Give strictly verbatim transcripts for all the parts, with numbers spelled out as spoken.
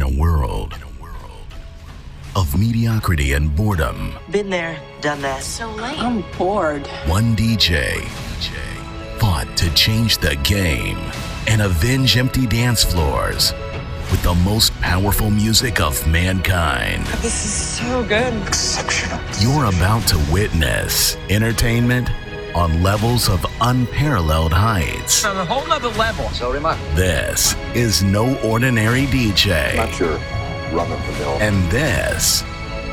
in a world of mediocrity and boredom. Been there, done that. So late. I'm bored. One D J fought to change the game and avenge empty dance floors with the most powerful music of mankind. This is so good. Exceptional. You're about to witness entertainment on levels of unparalleled heights. On a whole nother level. So am I. This is no ordinary D J. Not your run-of-the-mill. And this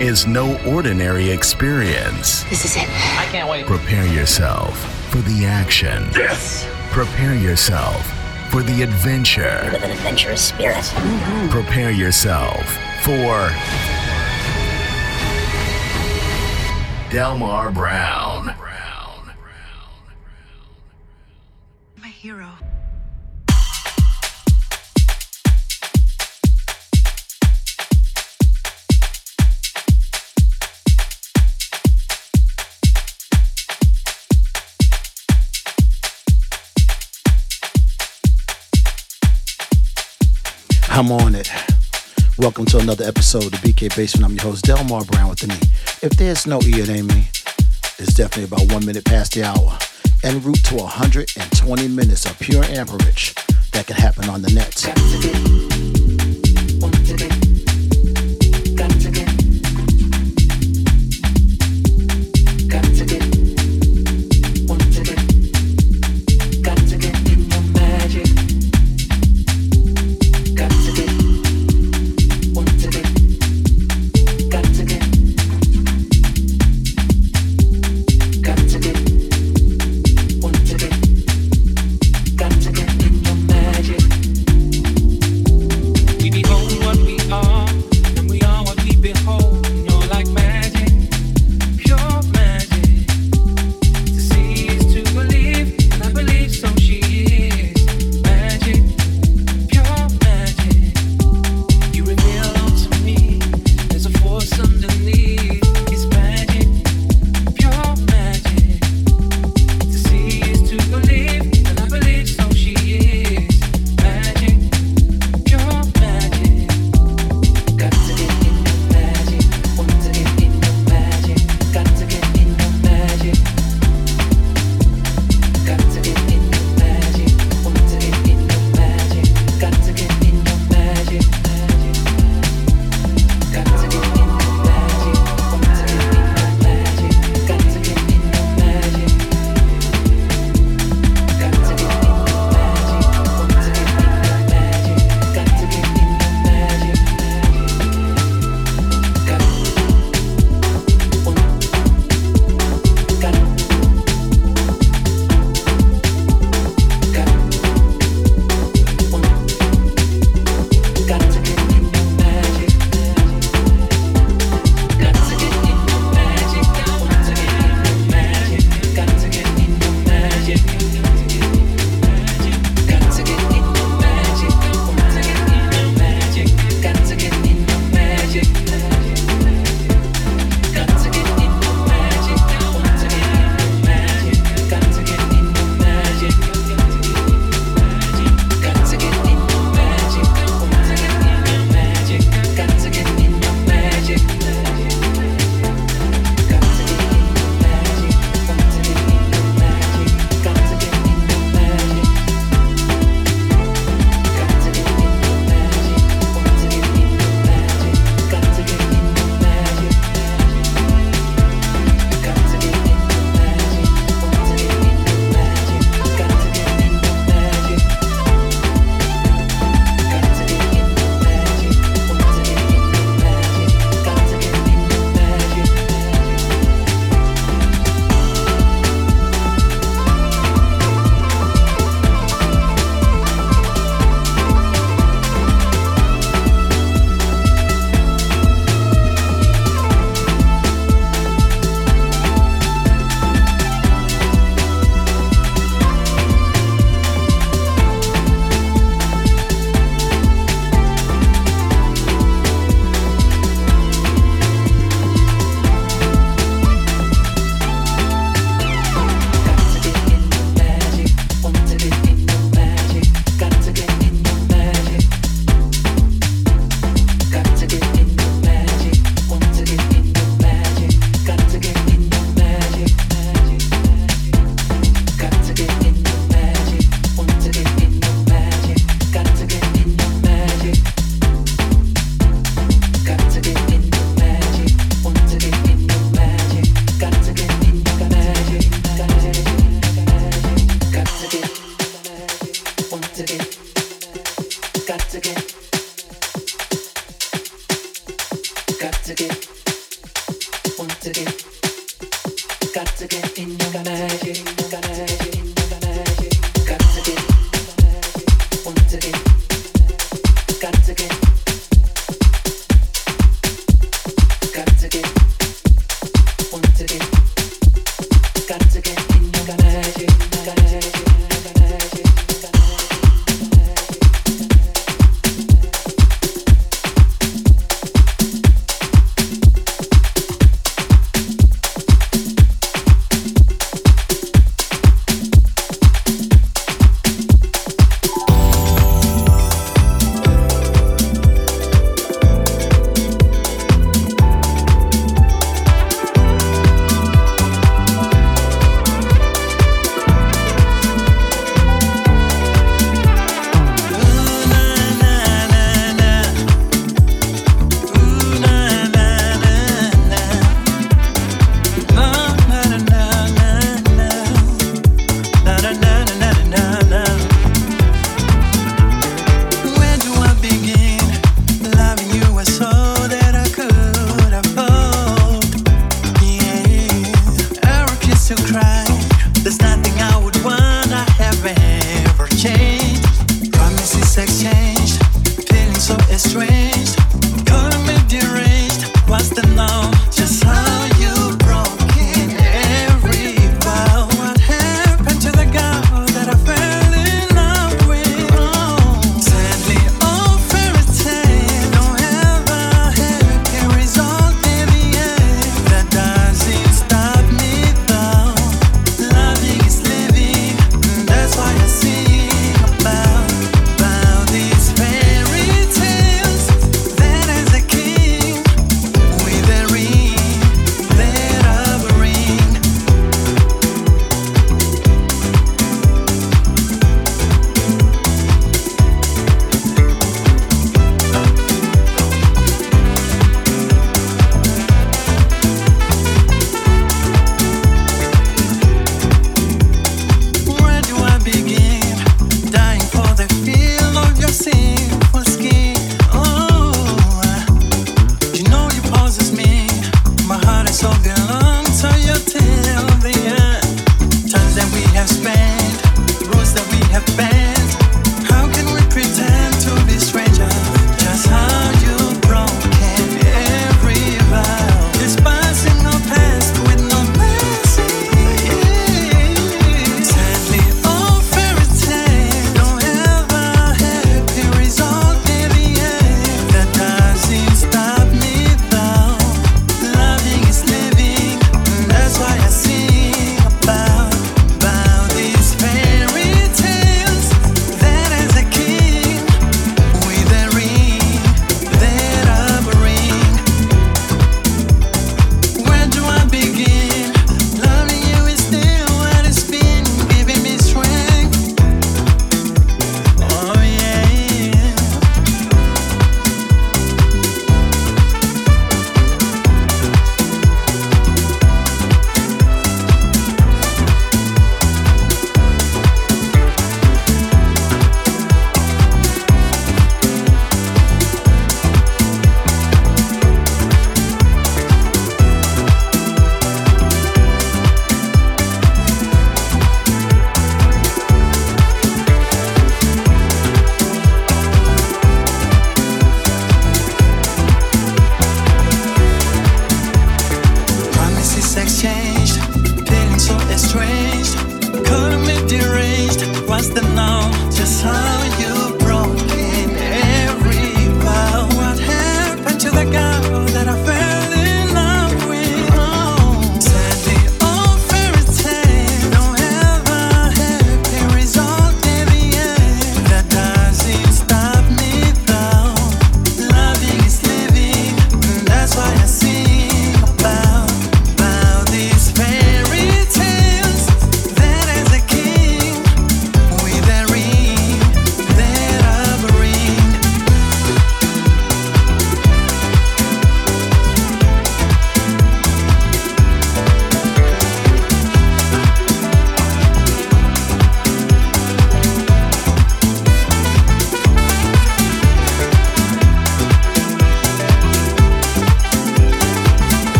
is no ordinary experience. This is it. I can't wait. Prepare yourself for the action. Yes. Prepare yourself for the adventure. With an adventurous spirit. Mm-hmm. Prepare yourself for Delmar Brown. Hero. I'm on it. Welcome to another episode of the B K Basement. I'm your host, Delmar Brown, with the knee. If there's no E, it ain't me. It's definitely about one minute past the hour. En route to one hundred twenty minutes of pure amperage that can happen on the net. Once again, once again.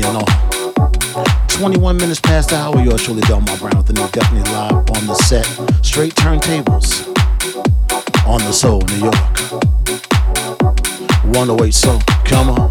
being on. twenty-one minutes past the hour, yours truly Delmar Brown with the new Definitely Live on the set. Straight turntables on the Soul, New York. one oh eight Soul, come on.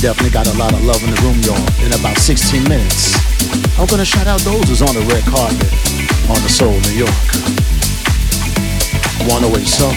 definitely got a lot of love in the room, y'all. In about sixteen minutes, I'm gonna shout out those who's on the red carpet on the Soul New York. one oh eight Soul.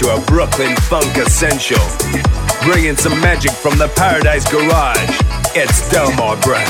to a Brooklyn funk essential, bringing some magic from the Paradise Garage. It's Delmar Brown.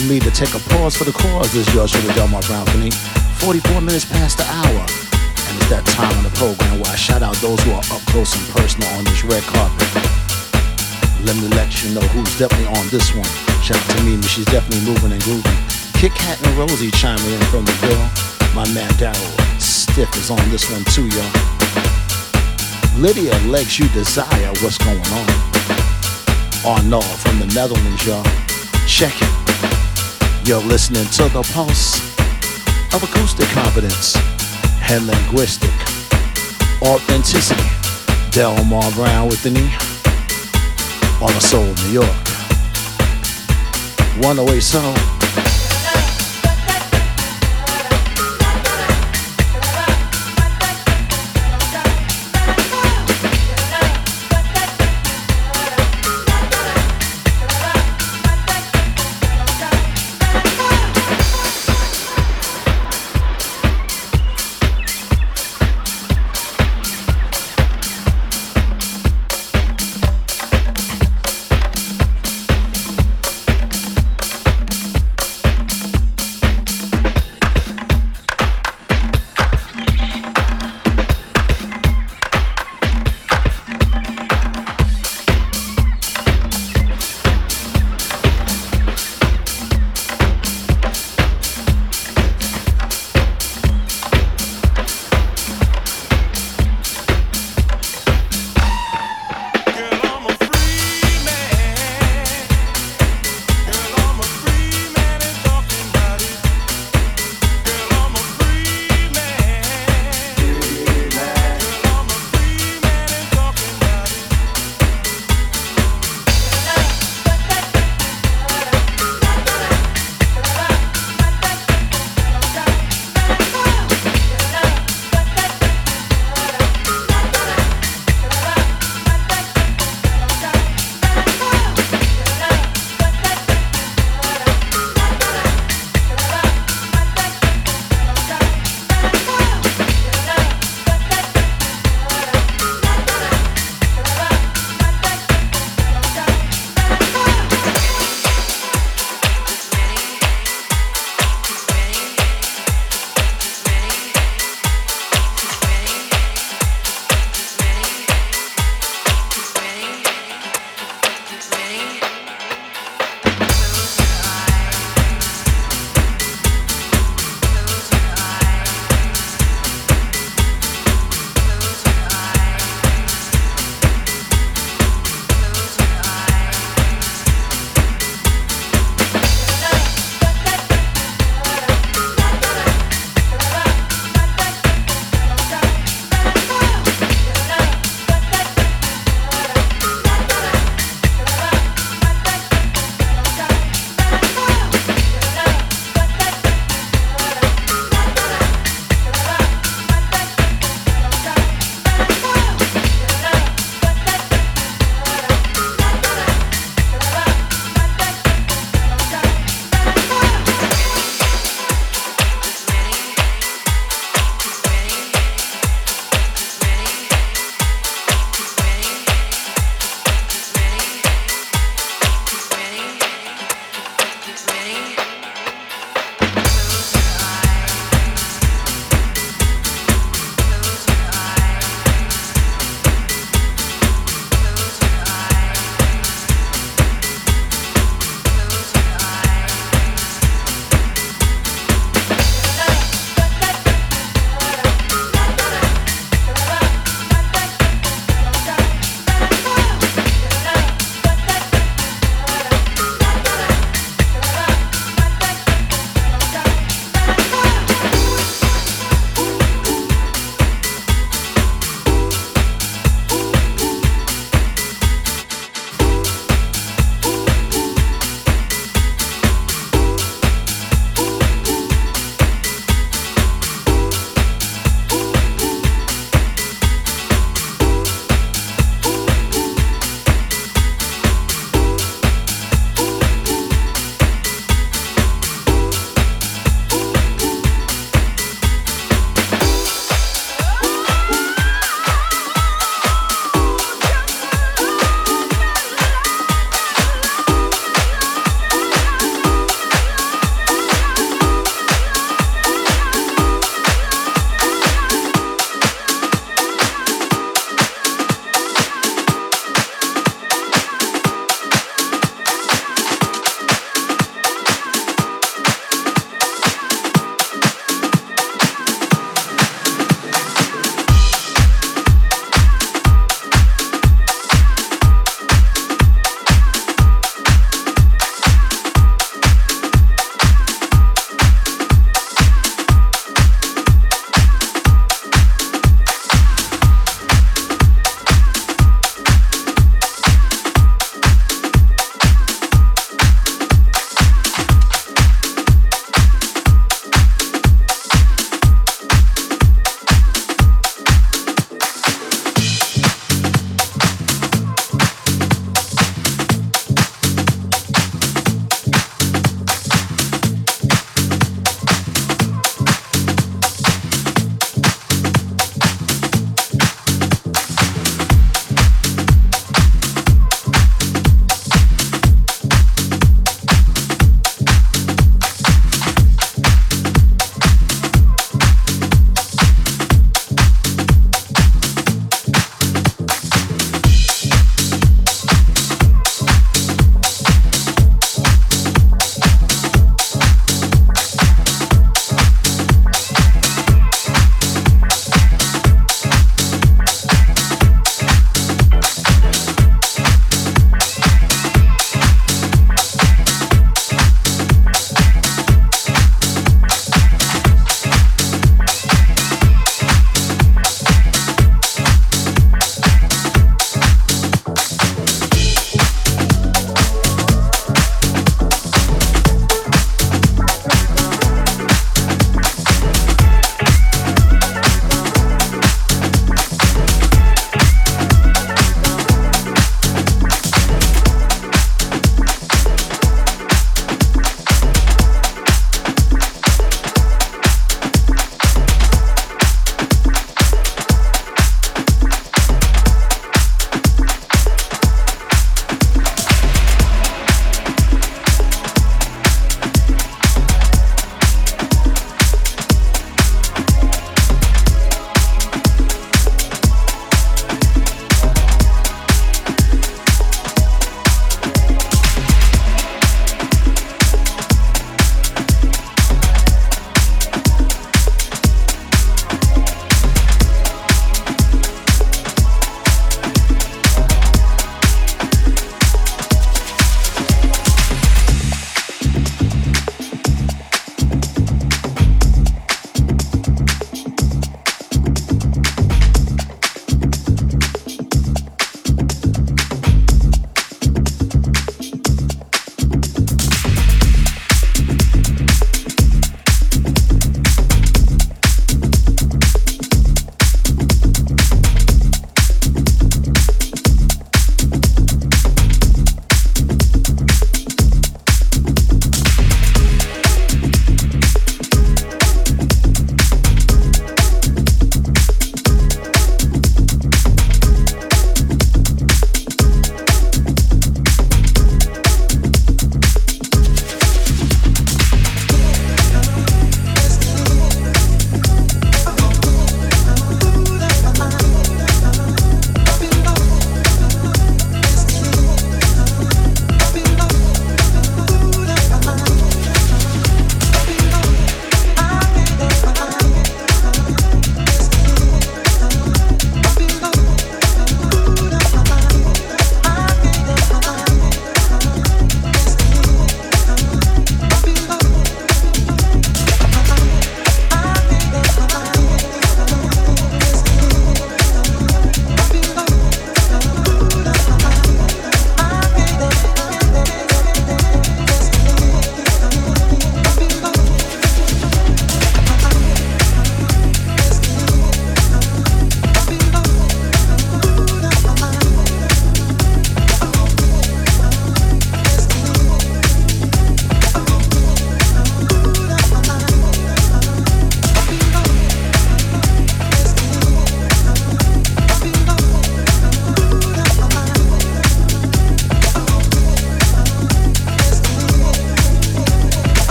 on me to take a pause for the cause. This is Joshua Delmar Brown for me. forty-four minutes past the hour. And it's that time on the program where I shout out those who are up close and personal on this red carpet. Let me let you know who's definitely on this one. Shout out to Mimi, she's definitely moving and grooving. Kit Kat and Rosie chiming in from the bill. My man Daryl Stiff is on this one too, y'all. Lydia Legs You Desire, what's going on? Arnold from the Netherlands, y'all. Check it. You're listening to the pulse of acoustic confidence and linguistic authenticity. Delmar Brown with the knee on the soul of New York. one oh eight Soul.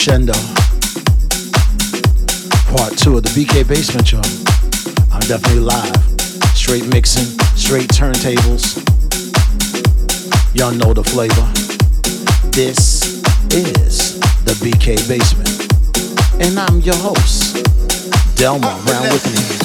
Crescendo, part two of the B K Basement, y'all. I'm definitely live, straight mixing, straight turntables. Y'all know the flavor. This is the B K Basement, and I'm your host, Delmar Brown, with me.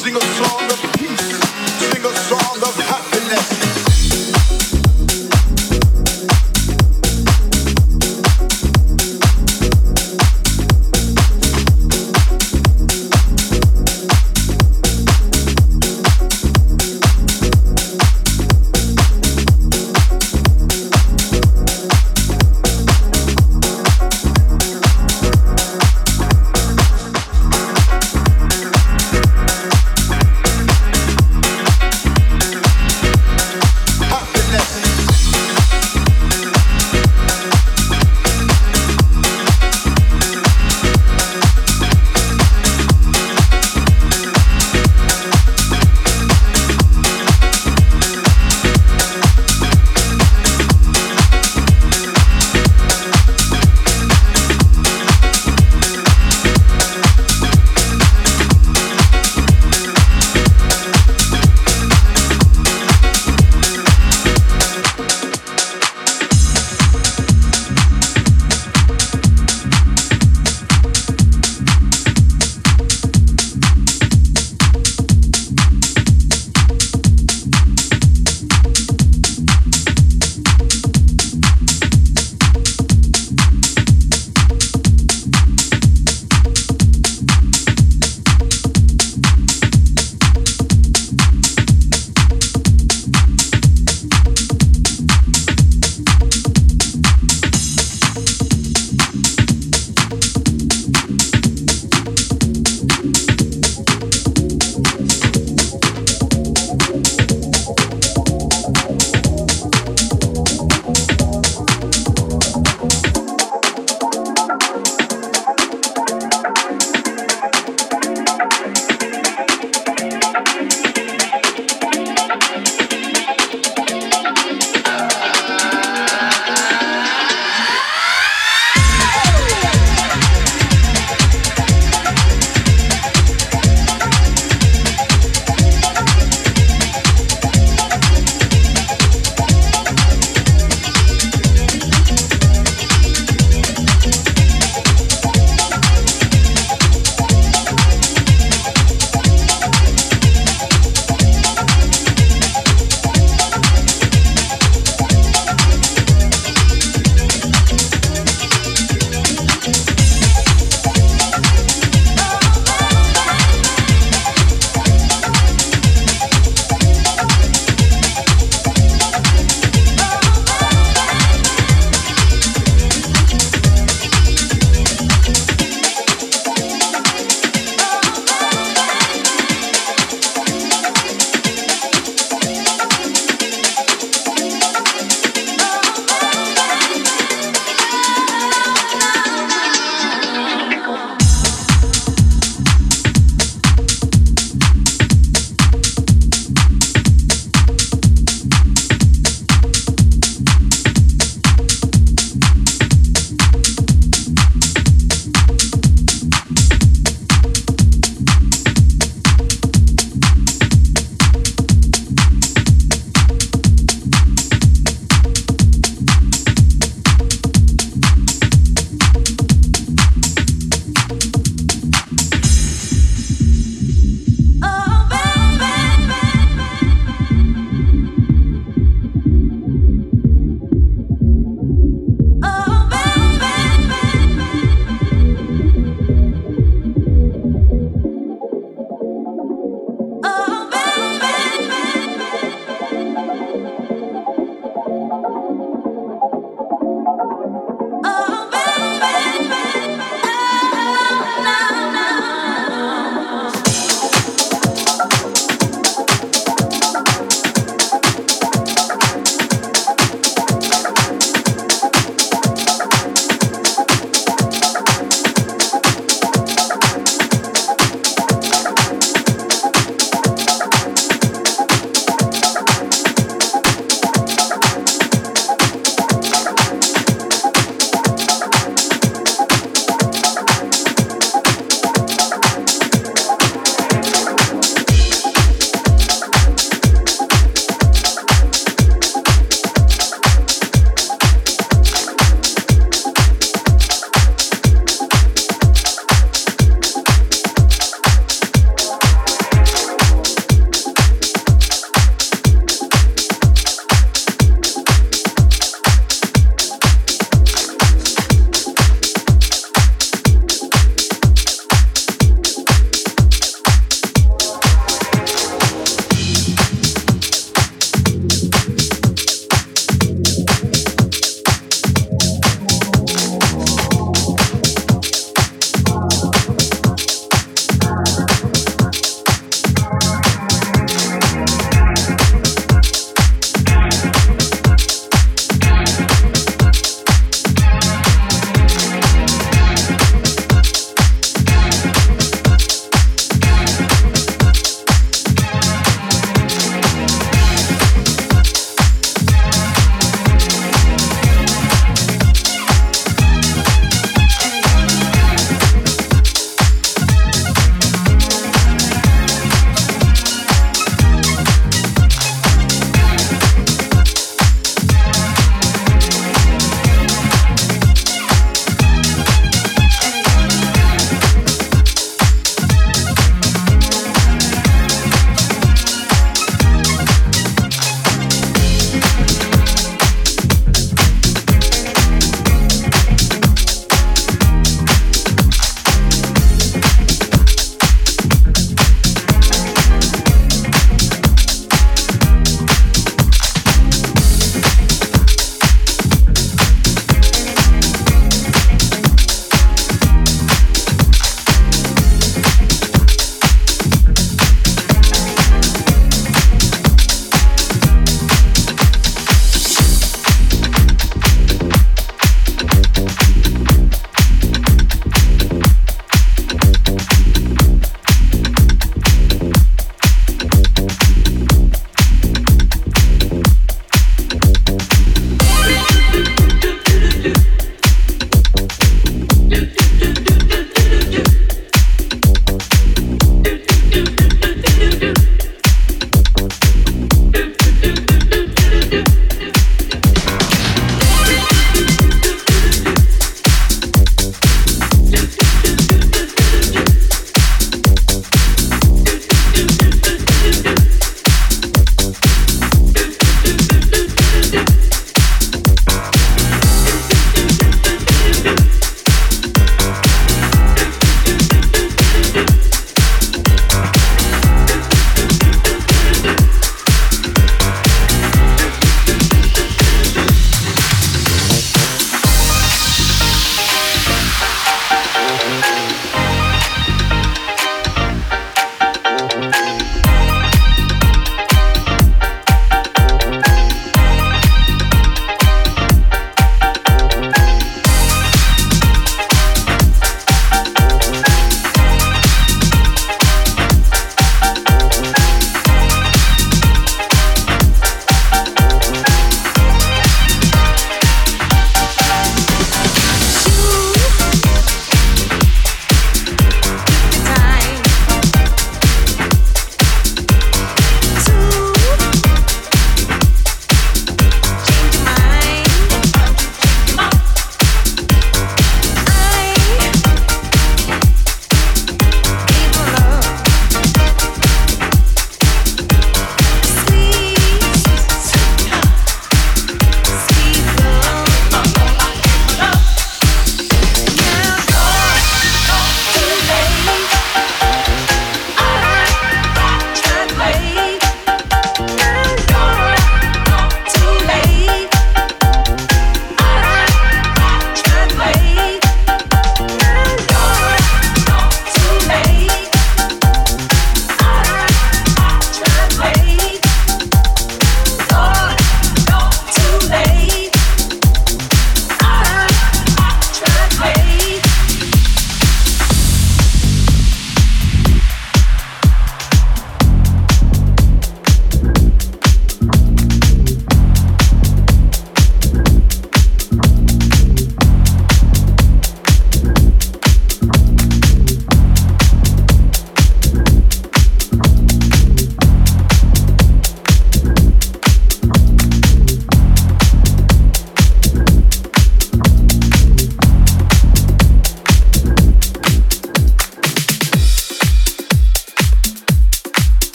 Sing a song of peace, sing a song of happiness.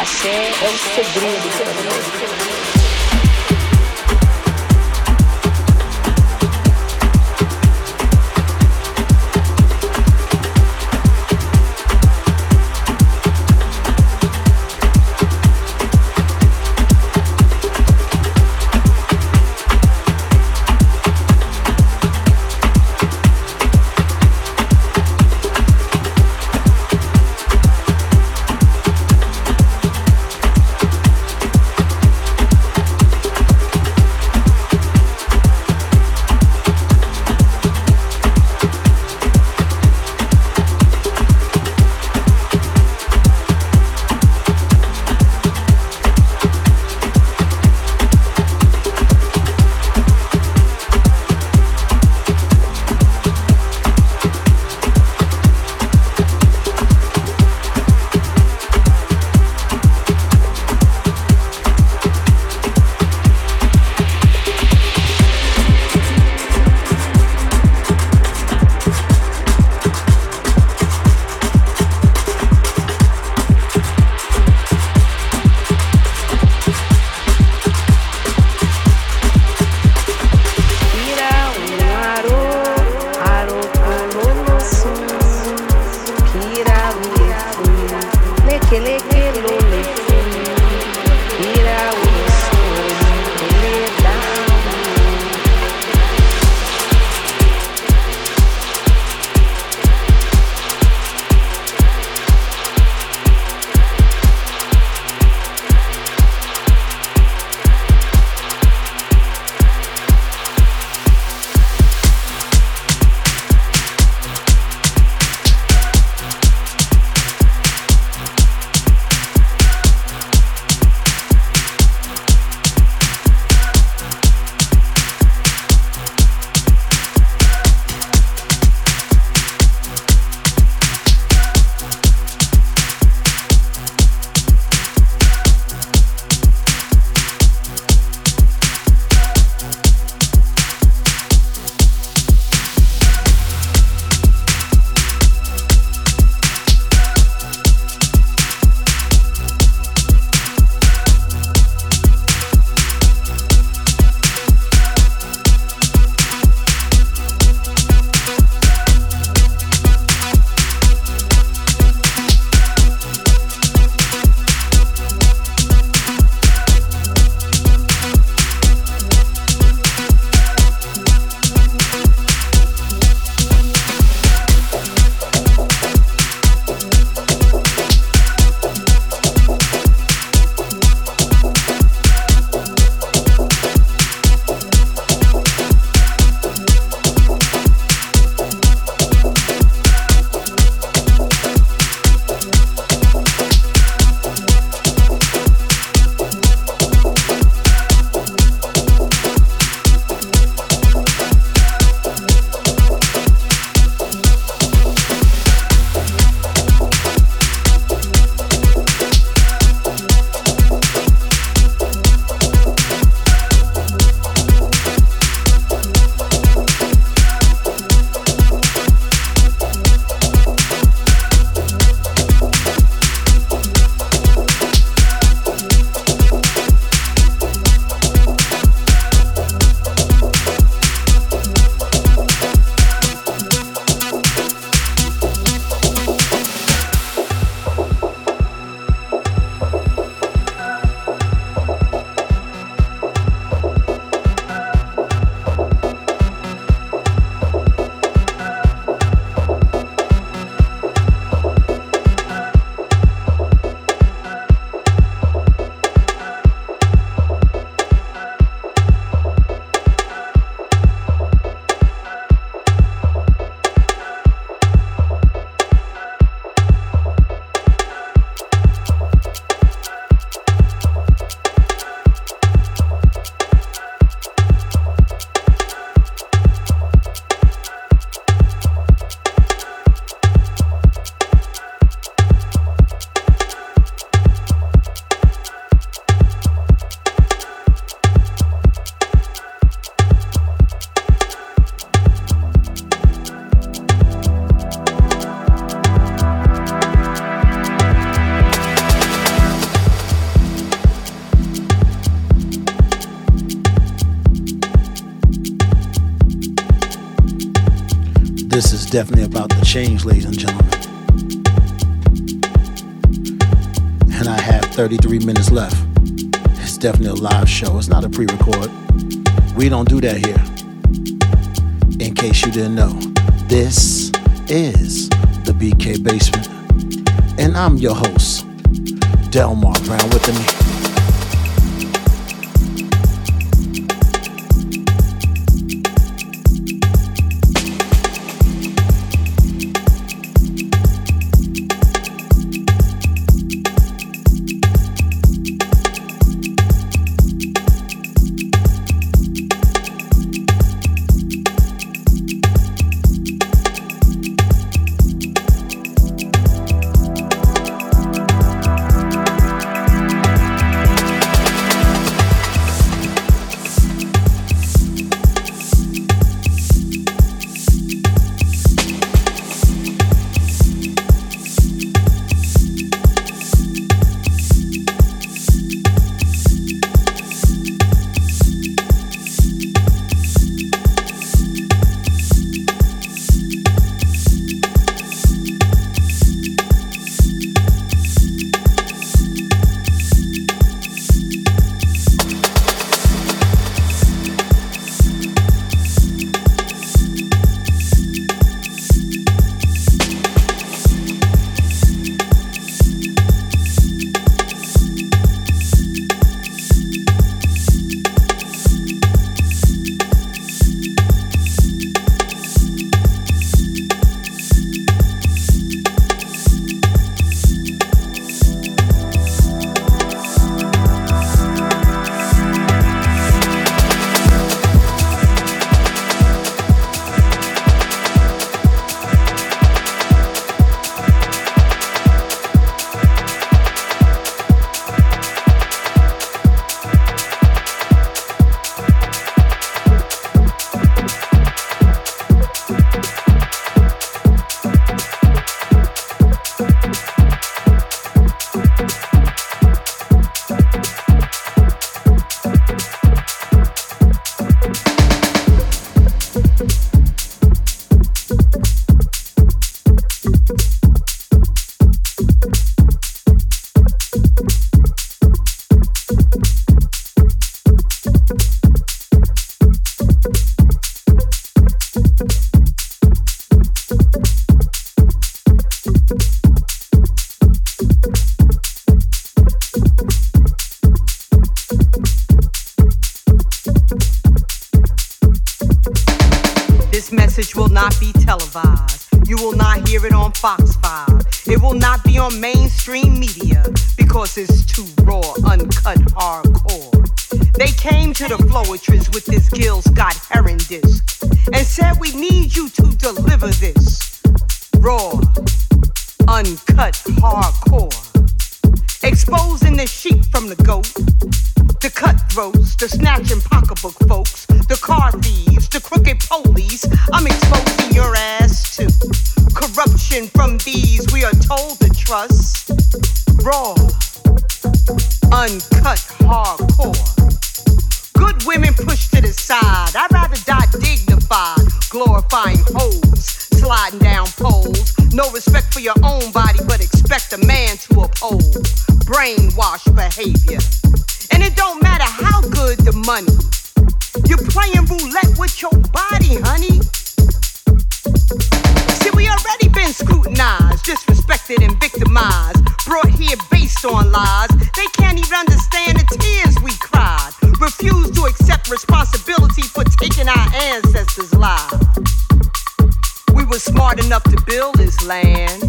Axé é o segredo também. definitely about to change, ladies and gentlemen. And I have thirty-three minutes left. It's definitely a live show. It's not a pre-record. We don't do that here. In case you didn't know, this is the B K Basement. And I'm your host, Delmar Brown, with me. With this Gil Scott Heron disc and said we need you to deliver this raw, uncut, hardcore, exposing the sheep from the goat, the cutthroats, the snatching pocketbook folks, the car thieves, the crooked police. I'm exposing your ass to corruption from these we are told to trust. Raw, uncut, hardcore. Good women pushed to the side. I'd rather die dignified, glorifying hoes, sliding down poles. No respect for your own body, but expect a man to uphold brainwashed behavior. And it don't matter how good the money. You're playing roulette with your body, honey. See, we already been scrutinized, disrespected and victimized, brought here based on lies. They can't even understand the tears we cried. Refuse to accept responsibility for taking our ancestors' lives. We were smart enough to build this land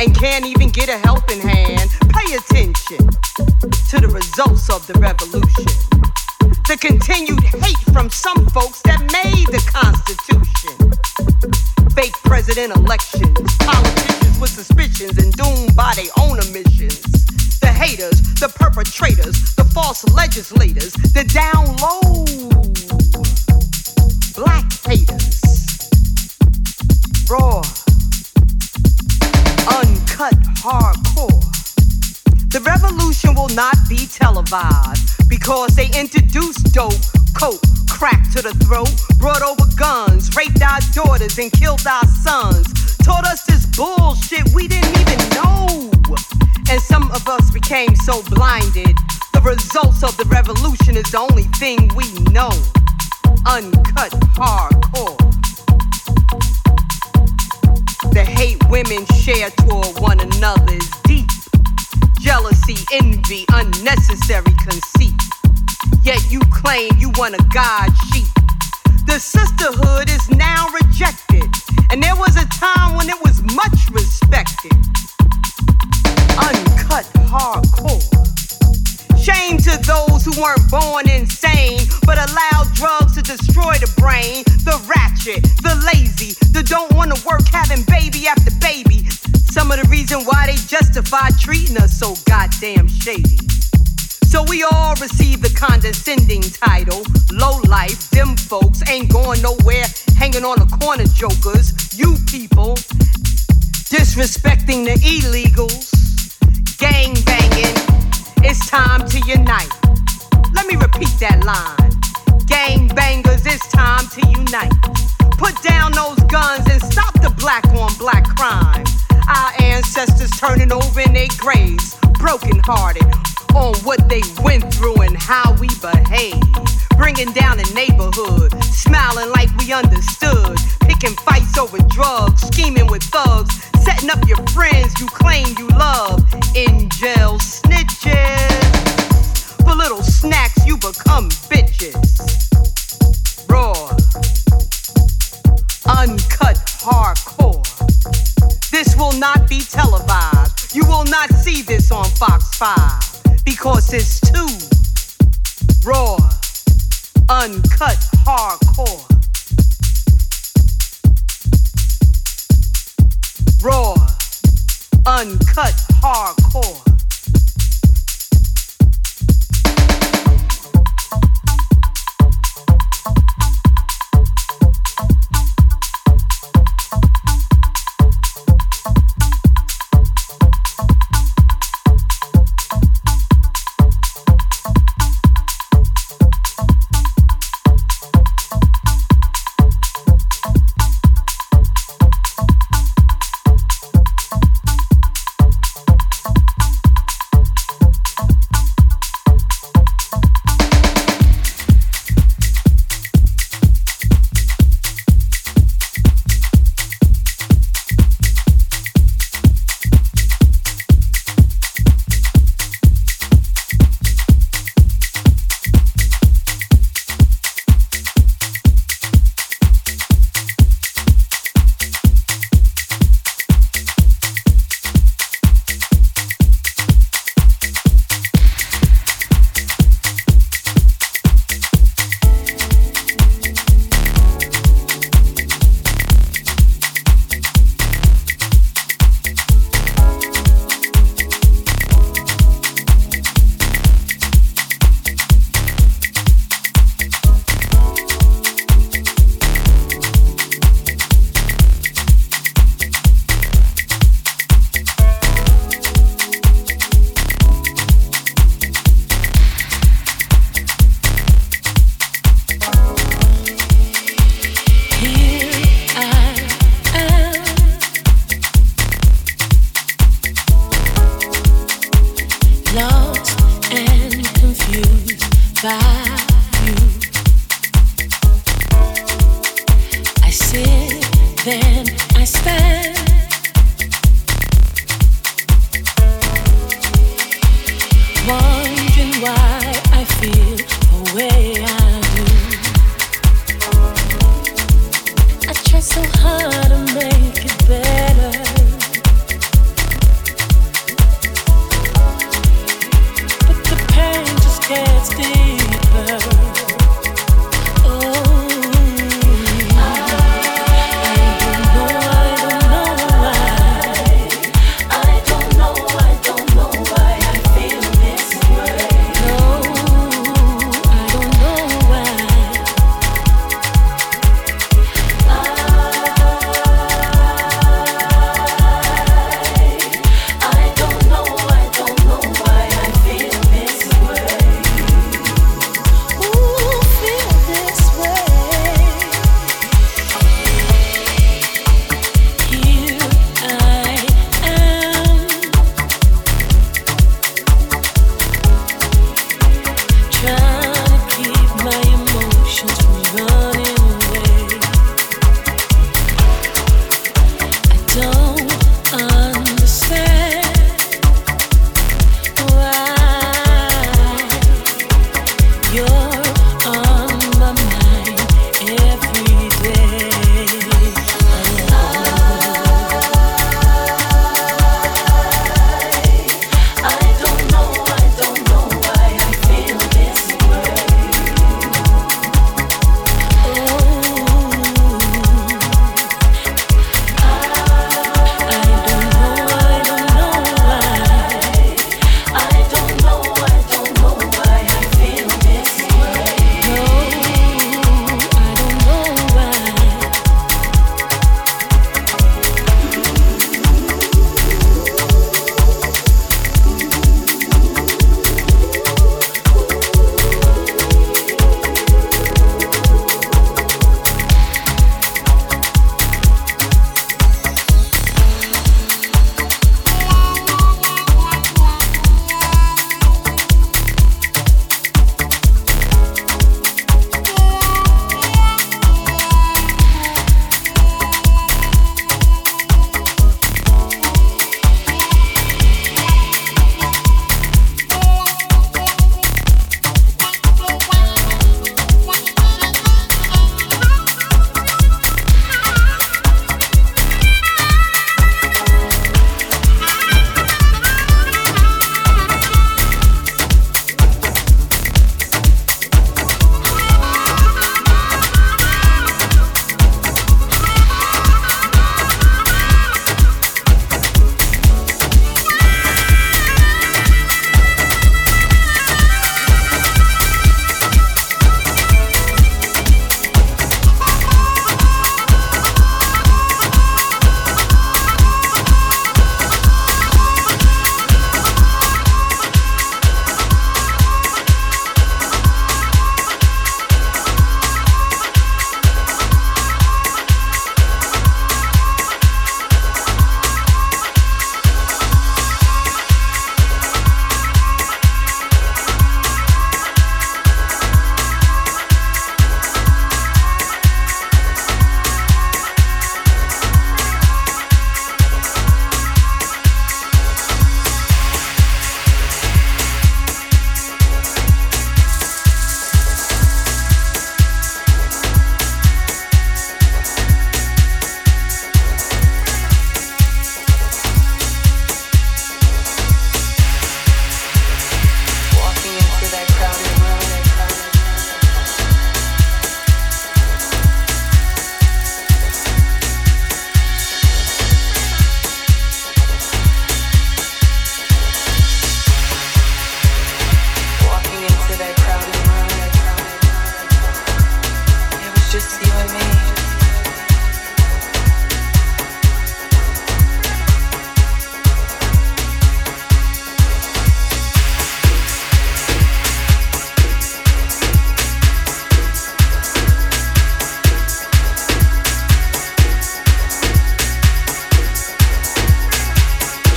and can't even get a helping hand. Pay attention to the results of the revolution. The continued hate from some folks that made the Constitution. Fake president elections, politicians with suspicions and doomed by their own omissions. The haters, the perpetrators, the false legislators, the down low black haters. Raw, uncut, hardcore. The revolution will not be televised because they introduced dope coat, cracked to the throat, brought over guns, raped our daughters and killed our sons, taught us this bullshit we didn't even know. And some of us became so blinded, the results of the revolution is the only thing we know. Uncut hardcore. The hate women share toward one another is deep. Jealousy, envy, unnecessary conceit. Yet you claim you want a God sheep. The sisterhood is now rejected, and there was a time when it was much respected. Uncut hardcore. Shame to those who weren't born insane, but allowed drugs to destroy the brain. The ratchet, the lazy, the don't want to work, having baby after baby. Some of the reason why they justify treating us so goddamn shady. So we all receive the condescending title, low life, them folks ain't going nowhere, hanging on the corner jokers, you people, disrespecting the illegals, gang banging, it's time to unite. Let me repeat that line, gang bangers, it's time to unite. Put down those guns and stop the black on black crime. Our ancestors turning over in their graves, broken hearted on what they went through and how we behave. Bringing down the neighborhood, smiling like we understood. Picking fights over drugs, scheming with thugs. Setting up your friends you claim you love. In jail snitches. For little snacks you become bitches. Raw. Uncut hardcore. This will not be televised. You will not see this on Fox five. Because it's too raw, uncut, hardcore. Raw, uncut, hardcore.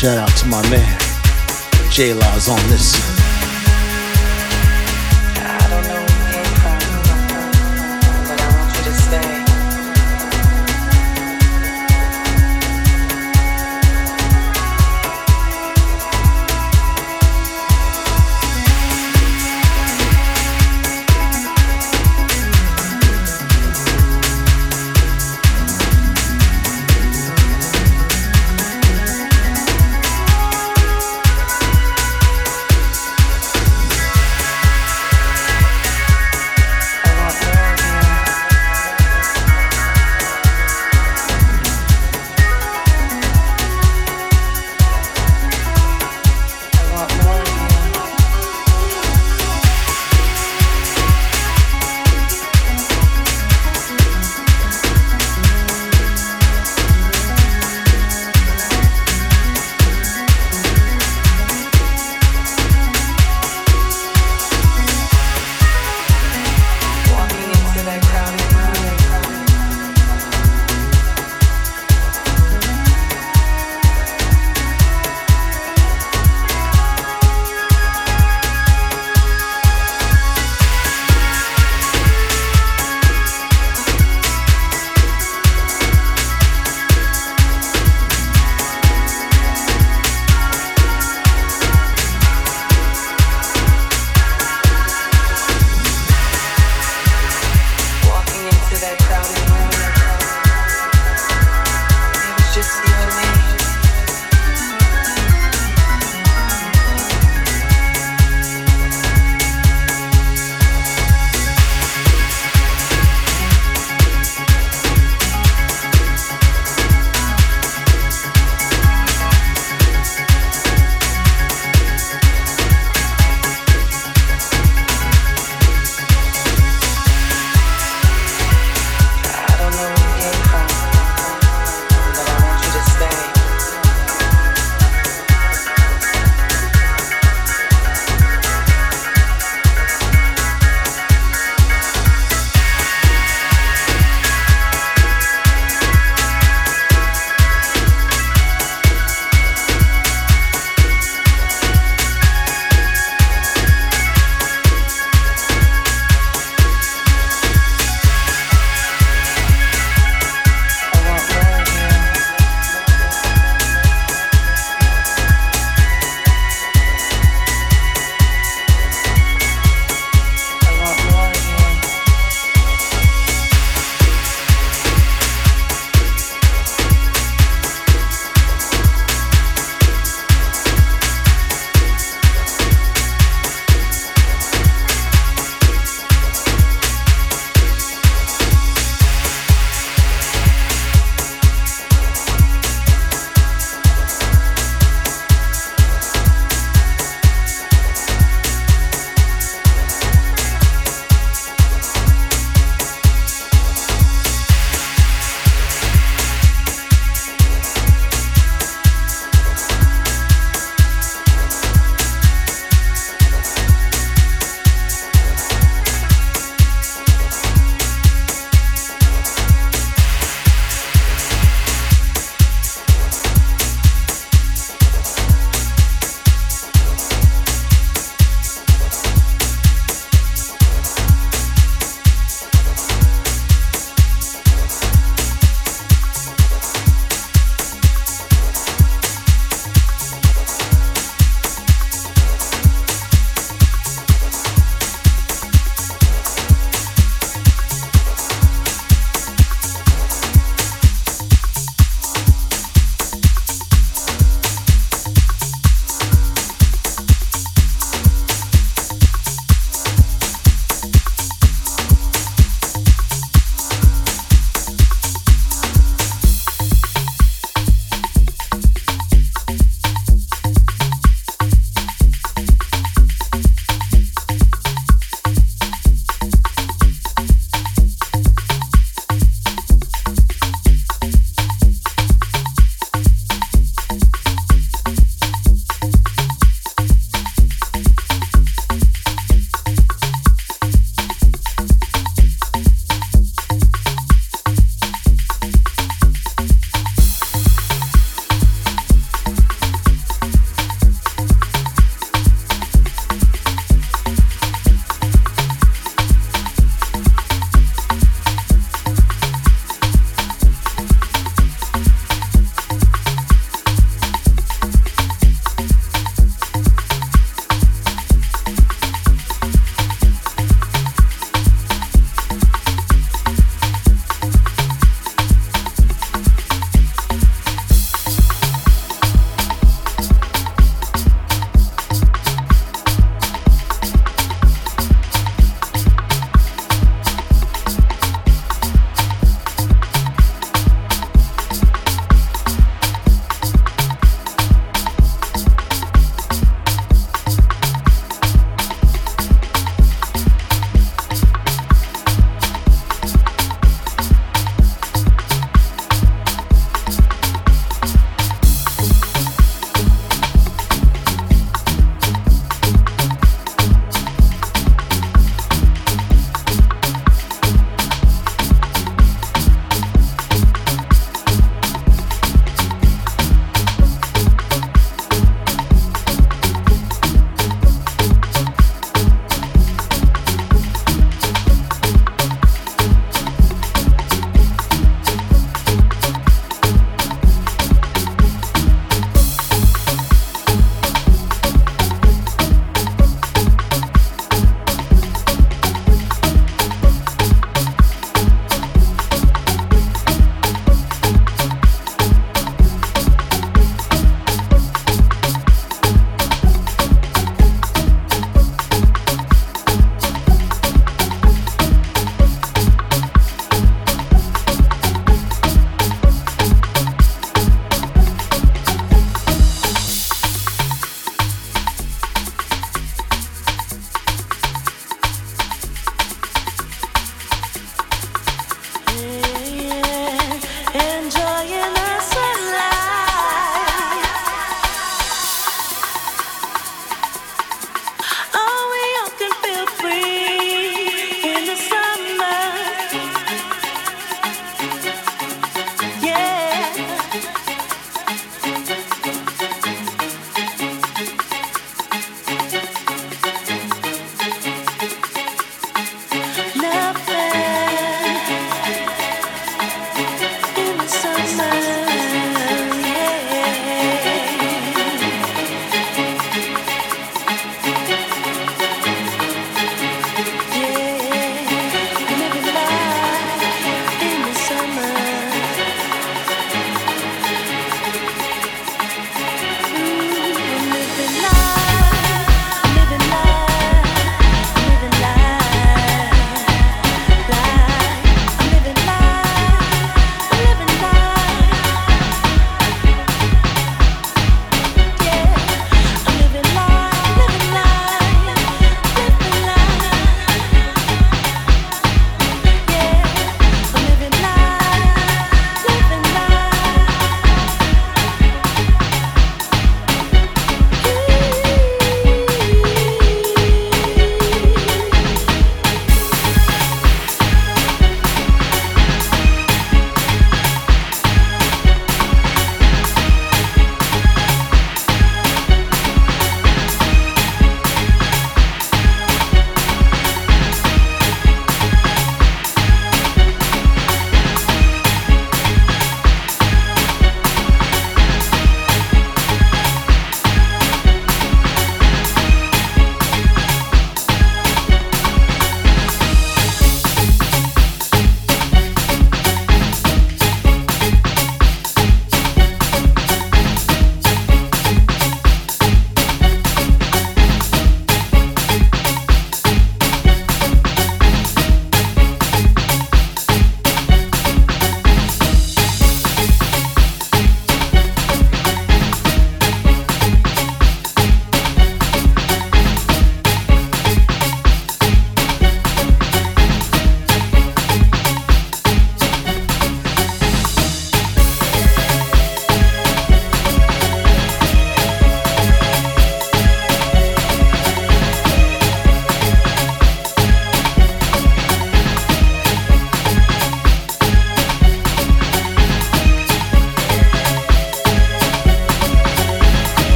Shout out to my man J Law's on this. I don't know where you came from, but I want you to stay.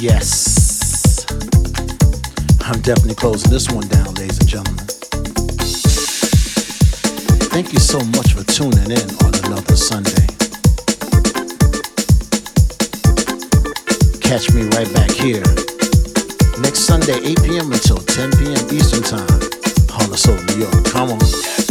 yes. I'm definitely closing this one down, ladies and gentlemen. Thank you so much for tuning in on another Sunday. Catch me right back here next Sunday, eight p.m. until ten p.m. Eastern Time, Harlem, New York. Come on.